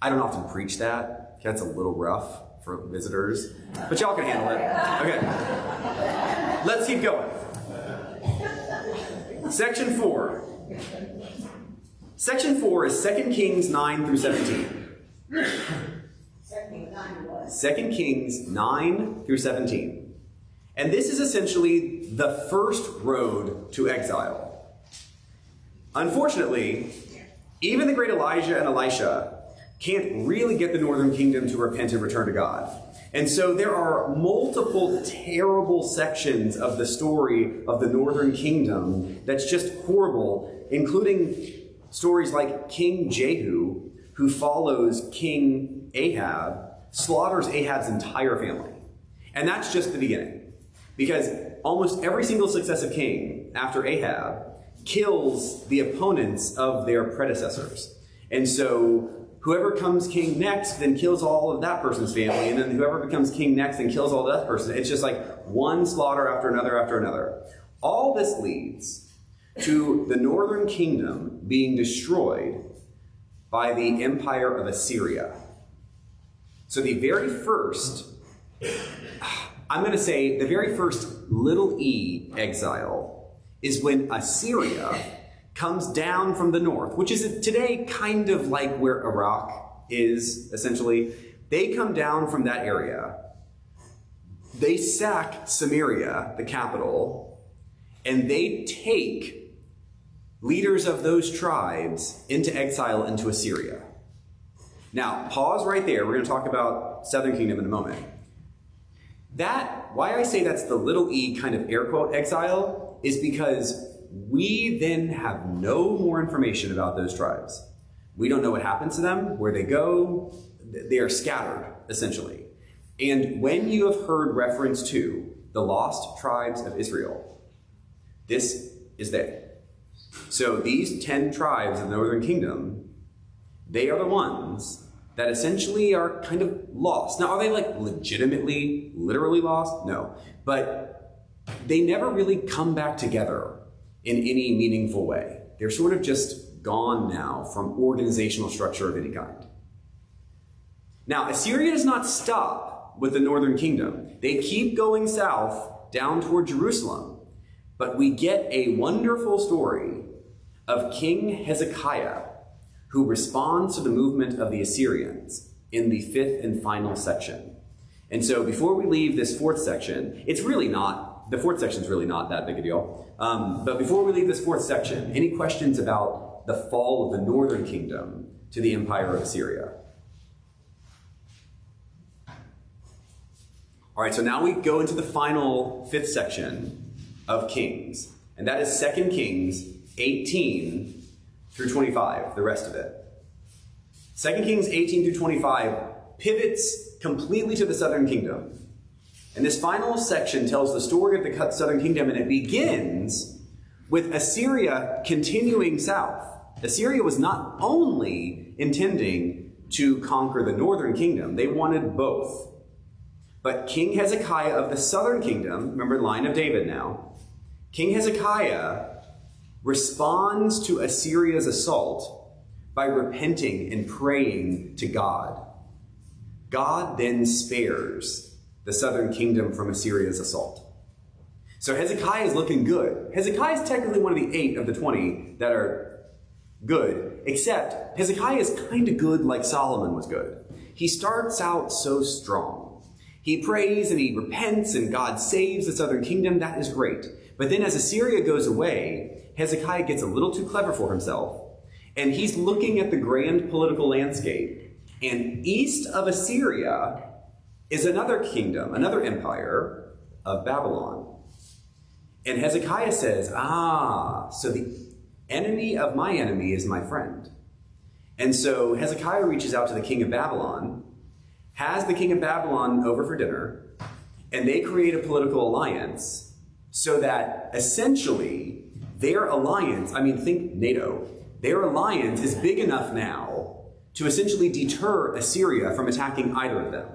I don't often preach that. That's a little rough for visitors, but y'all can handle it. Okay, let's keep going. Section four. Section four is two Kings nine through seventeen. two Kings nine through seventeen. And this is essentially the first road to exile. Unfortunately, even the great Elijah and Elisha can't really get the northern kingdom to repent and return to God. And so there are multiple terrible sections of the story of the northern kingdom that's just horrible, including stories like King Jehu, who follows King Ahab, slaughters Ahab's entire family. And that's just the beginning, because almost every single successive king after Ahab kills the opponents of their predecessors. And so whoever comes king next then kills all of that person's family, and then whoever becomes king next then kills all that person. It's just like one slaughter after another after another. All this leads to the northern kingdom being destroyed by the empire of Assyria. So the very first, I'm going to say the very first little e exile is when Assyria comes down from the north, which is today kind of like where Iraq is, essentially. They come down from that area. They sack Samaria, the capital, and they take leaders of those tribes into exile into Assyria. Now, pause right there. We're going to talk about Southern Kingdom in a moment. That, why I say that's the little e kind of air quote exile, is because we then have no more information about those tribes. We don't know what happens to them, where they go. They are scattered, essentially. And when you have heard reference to the lost tribes of Israel, this is they. So these ten tribes of the northern kingdom, they are the ones that essentially are kind of lost. Now, are they like legitimately, literally lost? No, but they never really come back together in any meaningful way. They're sort of just gone now from organizational structure of any kind. Now, Assyria does not stop with the northern kingdom. They keep going south down toward Jerusalem, but we get a wonderful story of King Hezekiah, who responds to the movement of the Assyrians in the fifth and final section. And so before we leave this fourth section, it's really not, the fourth section is really not that big a deal. Um, but before we leave this fourth section, any questions about the fall of the northern kingdom to the empire of Assyria? All right, so now we go into the final fifth section of Kings, and that is Second Kings eighteen through twenty-five, the rest of it. Second Kings eighteen through twenty-five pivots completely to the southern kingdom. And this final section tells the story of the southern kingdom, and it begins with Assyria continuing south. Assyria was not only intending to conquer the northern kingdom, they wanted both. But King Hezekiah of the southern kingdom, remember, line of David now, King Hezekiah responds to Assyria's assault by repenting and praying to God. God then spares the southern kingdom from Assyria's assault. So Hezekiah is looking good. Hezekiah is technically one of the eight of the twenty that are good, except Hezekiah is kind of good like Solomon was good. He starts out so strong. He prays and he repents and God saves the southern kingdom. That is great. But then as Assyria goes away, Hezekiah gets a little too clever for himself, and he's looking at the grand political landscape. And east of Assyria is another kingdom, another empire of Babylon. And Hezekiah says, ah, so the enemy of my enemy is my friend. And so Hezekiah reaches out to the king of Babylon, has the king of Babylon over for dinner, and they create a political alliance so that essentially their alliance, I mean, think NATO, their alliance is big enough now to essentially deter Assyria from attacking either of them.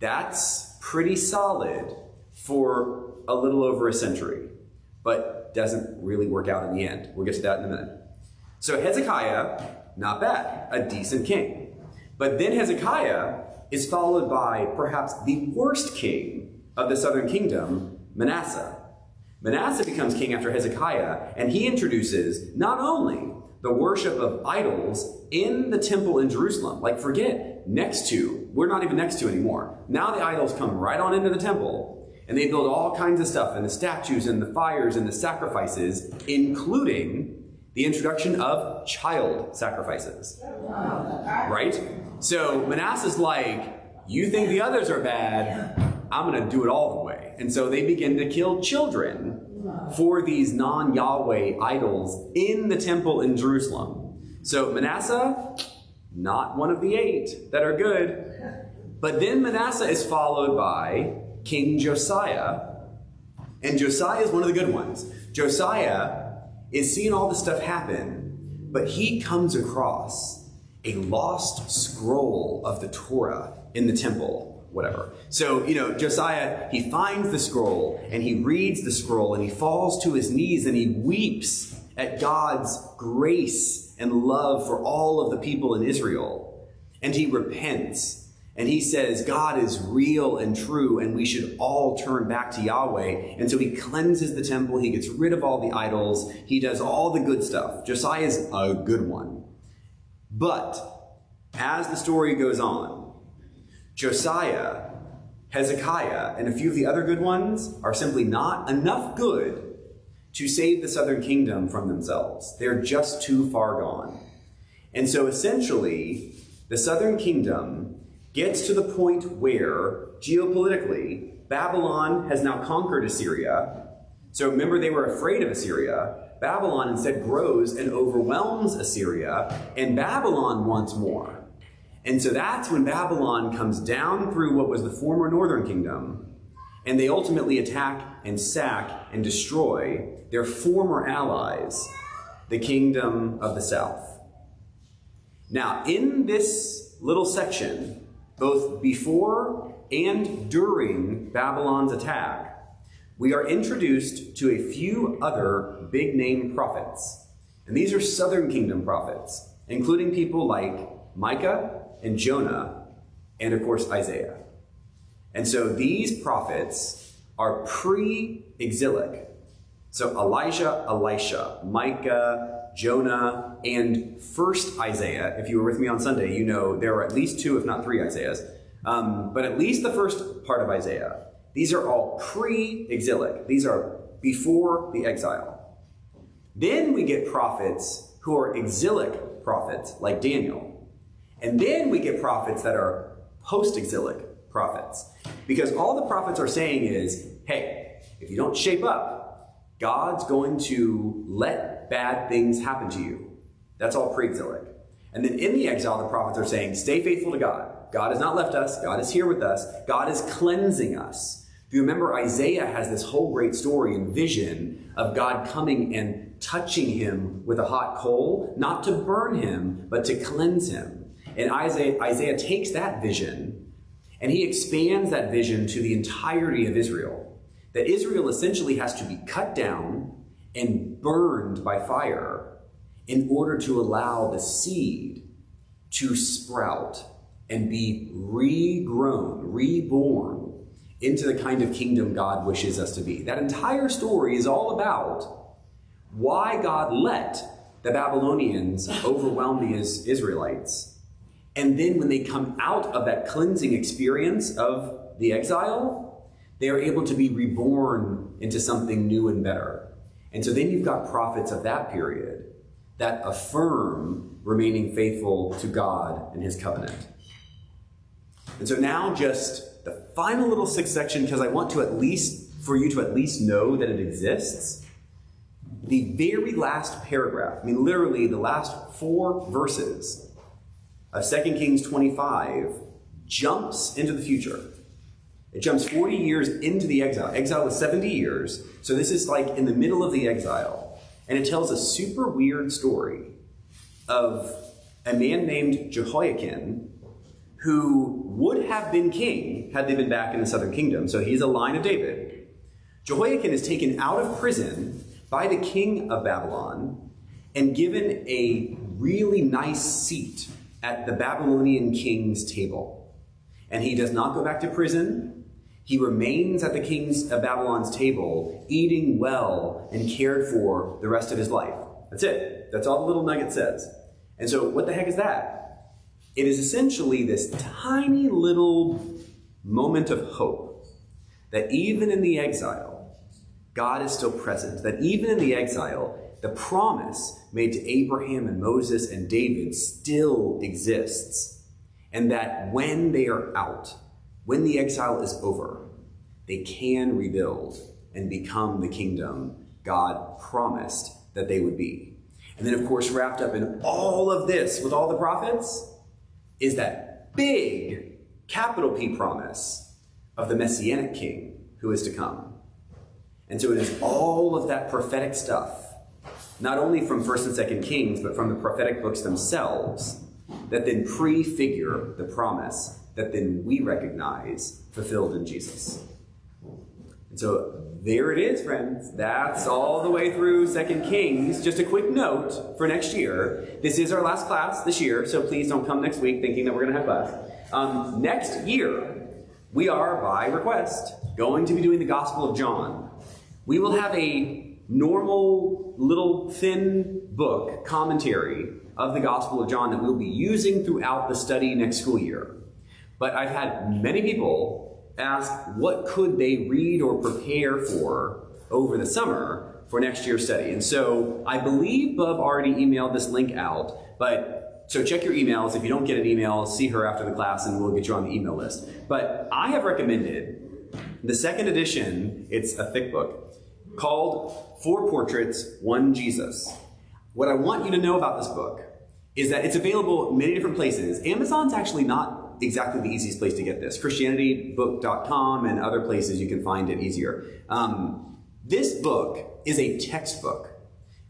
That's pretty solid for a little over a century, but doesn't really work out in the end. We'll get to that in a minute. So Hezekiah, not bad, a decent king. But then Hezekiah is followed by perhaps the worst king of the southern kingdom, Manasseh. Manasseh becomes king after Hezekiah, and he introduces not only the worship of idols in the temple in Jerusalem, like forget next to, we're not even next to anymore. Now the idols come right on into the temple, and they build all kinds of stuff, and the statues and the fires and the sacrifices, including the introduction of child sacrifices, right? So Manasseh's like, you think the others are bad, I'm going to do it all the way. And so they begin to kill children for these non-Yahweh idols in the temple in Jerusalem. So Manasseh, not one of the eight that are good. But then Manasseh is followed by King Josiah. And Josiah is one of the good ones. Josiah is seeing all this stuff happen, but he comes across a lost scroll of the Torah in the temple. Whatever. So, you know, Josiah, he finds the scroll and he reads the scroll and he falls to his knees and he weeps at God's grace and love for all of the people in Israel. And he repents and he says, God is real and true and we should all turn back to Yahweh. And so he cleanses the temple. He gets rid of all the idols. He does all the good stuff. Josiah is a good one. But as the story goes on, Josiah, Hezekiah, and a few of the other good ones are simply not enough good to save the southern kingdom from themselves. They're just too far gone. And so essentially, the southern kingdom gets to the point where, geopolitically, Babylon has now conquered Assyria. So remember, they were afraid of Assyria. Babylon instead grows and overwhelms Assyria, and Babylon wants more. And so that's when Babylon comes down through what was the former northern kingdom And they ultimately attack and sack and destroy their former allies, the kingdom of the south. Now, in this little section, both before and during Babylon's attack, we are introduced to a few other big-name prophets. And these are southern kingdom prophets, including people like Micah and Jonah, and of course, Isaiah. And so these prophets are pre-exilic. So Elijah, Elisha, Micah, Jonah, and first Isaiah. If you were with me on Sunday, you know there are at least two, if not three Isaiahs. Um, but at least the first part of Isaiah. These are all pre-exilic. These are before the exile. Then we get prophets who are exilic prophets, like Daniel. And then we get prophets that are post-exilic prophets. Because all the prophets are saying is, hey, if you don't shape up, God's going to let bad things happen to you. That's all pre-exilic. And then in the exile, the prophets are saying, stay faithful to God. God has not left us. God is here with us. God is cleansing us. If you remember, Isaiah has this whole great story and vision of God coming and touching him with a hot coal, not to burn him, but to cleanse him. And Isaiah, Isaiah takes that vision and he expands that vision to the entirety of Israel, that Israel essentially has to be cut down and burned by fire in order to allow the seed to sprout and be regrown, reborn into the kind of kingdom God wishes us to be. That entire story is all about why God let the Babylonians overwhelm the Israelites. And then when they come out of that cleansing experience of the exile, they are able to be reborn into something new and better. And so then you've got prophets of that period that affirm remaining faithful to God and his covenant. And so now just the final little sixth section, because I want to at least, for you to at least know that it exists, the very last paragraph, I mean literally the last four verses of Second Kings twenty-five jumps into the future. It jumps forty years into the exile. Exile is seventy years, so this is like in the middle of the exile. And it tells a super weird story of a man named Jehoiachin who would have been king had they been back in the southern kingdom, so he's a line of David. Jehoiachin is taken out of prison by the king of Babylon and given a really nice seat at the Babylonian king's table. And he does not go back to prison. He remains at the king's of Babylon's table, eating well and cared for the rest of his life. That's it. That's all the little nugget says. And so what the heck is that? It is essentially this tiny little moment of hope that even in the exile, God is still present, that even in the exile, the promise made to Abraham and Moses and David still exists, and that when they are out, when the exile is over, they can rebuild and become the kingdom God promised that they would be. And then, of course, wrapped up in all of this with all the prophets is that big capital P promise of the Messianic King who is to come. And so it is all of that prophetic stuff, not only from First and Second Kings, but from the prophetic books themselves, that then prefigure the promise that then we recognize fulfilled in Jesus. And so there it is, friends. That's all the way through Second Kings. Just a quick note for next year. This is our last class this year, so please don't come next week thinking that we're going to have class. Um, next year, we are, by request, going to be doing the Gospel of John. We will have a normal little thin book commentary of the Gospel of John that we'll be using throughout the study next school year. But I've had many people ask what could they read or prepare for over the summer for next year's study. And so I believe Bub already emailed this link out, but so check your emails. If you don't get an email, see her after the class and we'll get you on the email list. But I have recommended the second edition, it's a thick book, called Four Portraits, One Jesus. What I want you to know about this book is that it's available in many different places. Amazon's actually not not exactly the easiest place to get this. Christianity book dot com and other places you can find it easier. Um, this book is a textbook.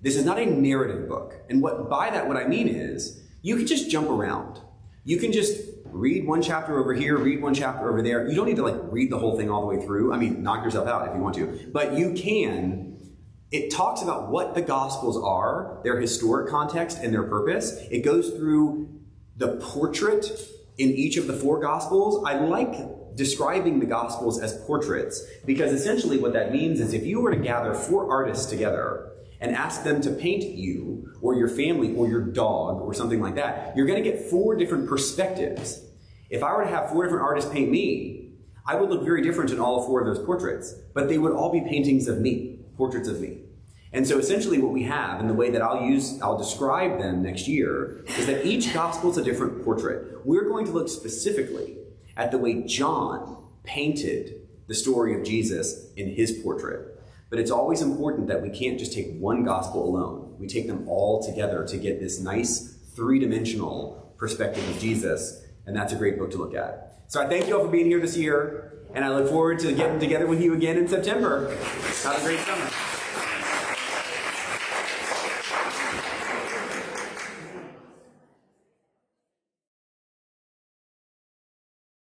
This is not a narrative book. And what by that what I mean is you can just jump around. You can just read one chapter over here, read one chapter over there. You don't need to like read the whole thing all the way through. I mean, knock yourself out if you want to, but you can. It talks about what the Gospels are, their historic context and their purpose. It goes through the portrait in each of the four Gospels. I like describing the Gospels as portraits because essentially what that means is if you were to gather four artists together and ask them to paint you or your family or your dog or something like that, you're going to get four different perspectives. If I were to have four different artists paint me, I would look very different in all four of those portraits, but they would all be paintings of me. Portraits of me. And so essentially what we have, and the way that I'll use, I'll describe them next year, is that each gospel is a different portrait. We're going to look specifically at the way John painted the story of Jesus in his portrait. But it's always important that we can't just take one gospel alone. We take them all together to get this nice three-dimensional perspective of Jesus, and that's a great book to look at. So I thank you all for being here this year. And I look forward to getting together with you again in September. Have a great summer.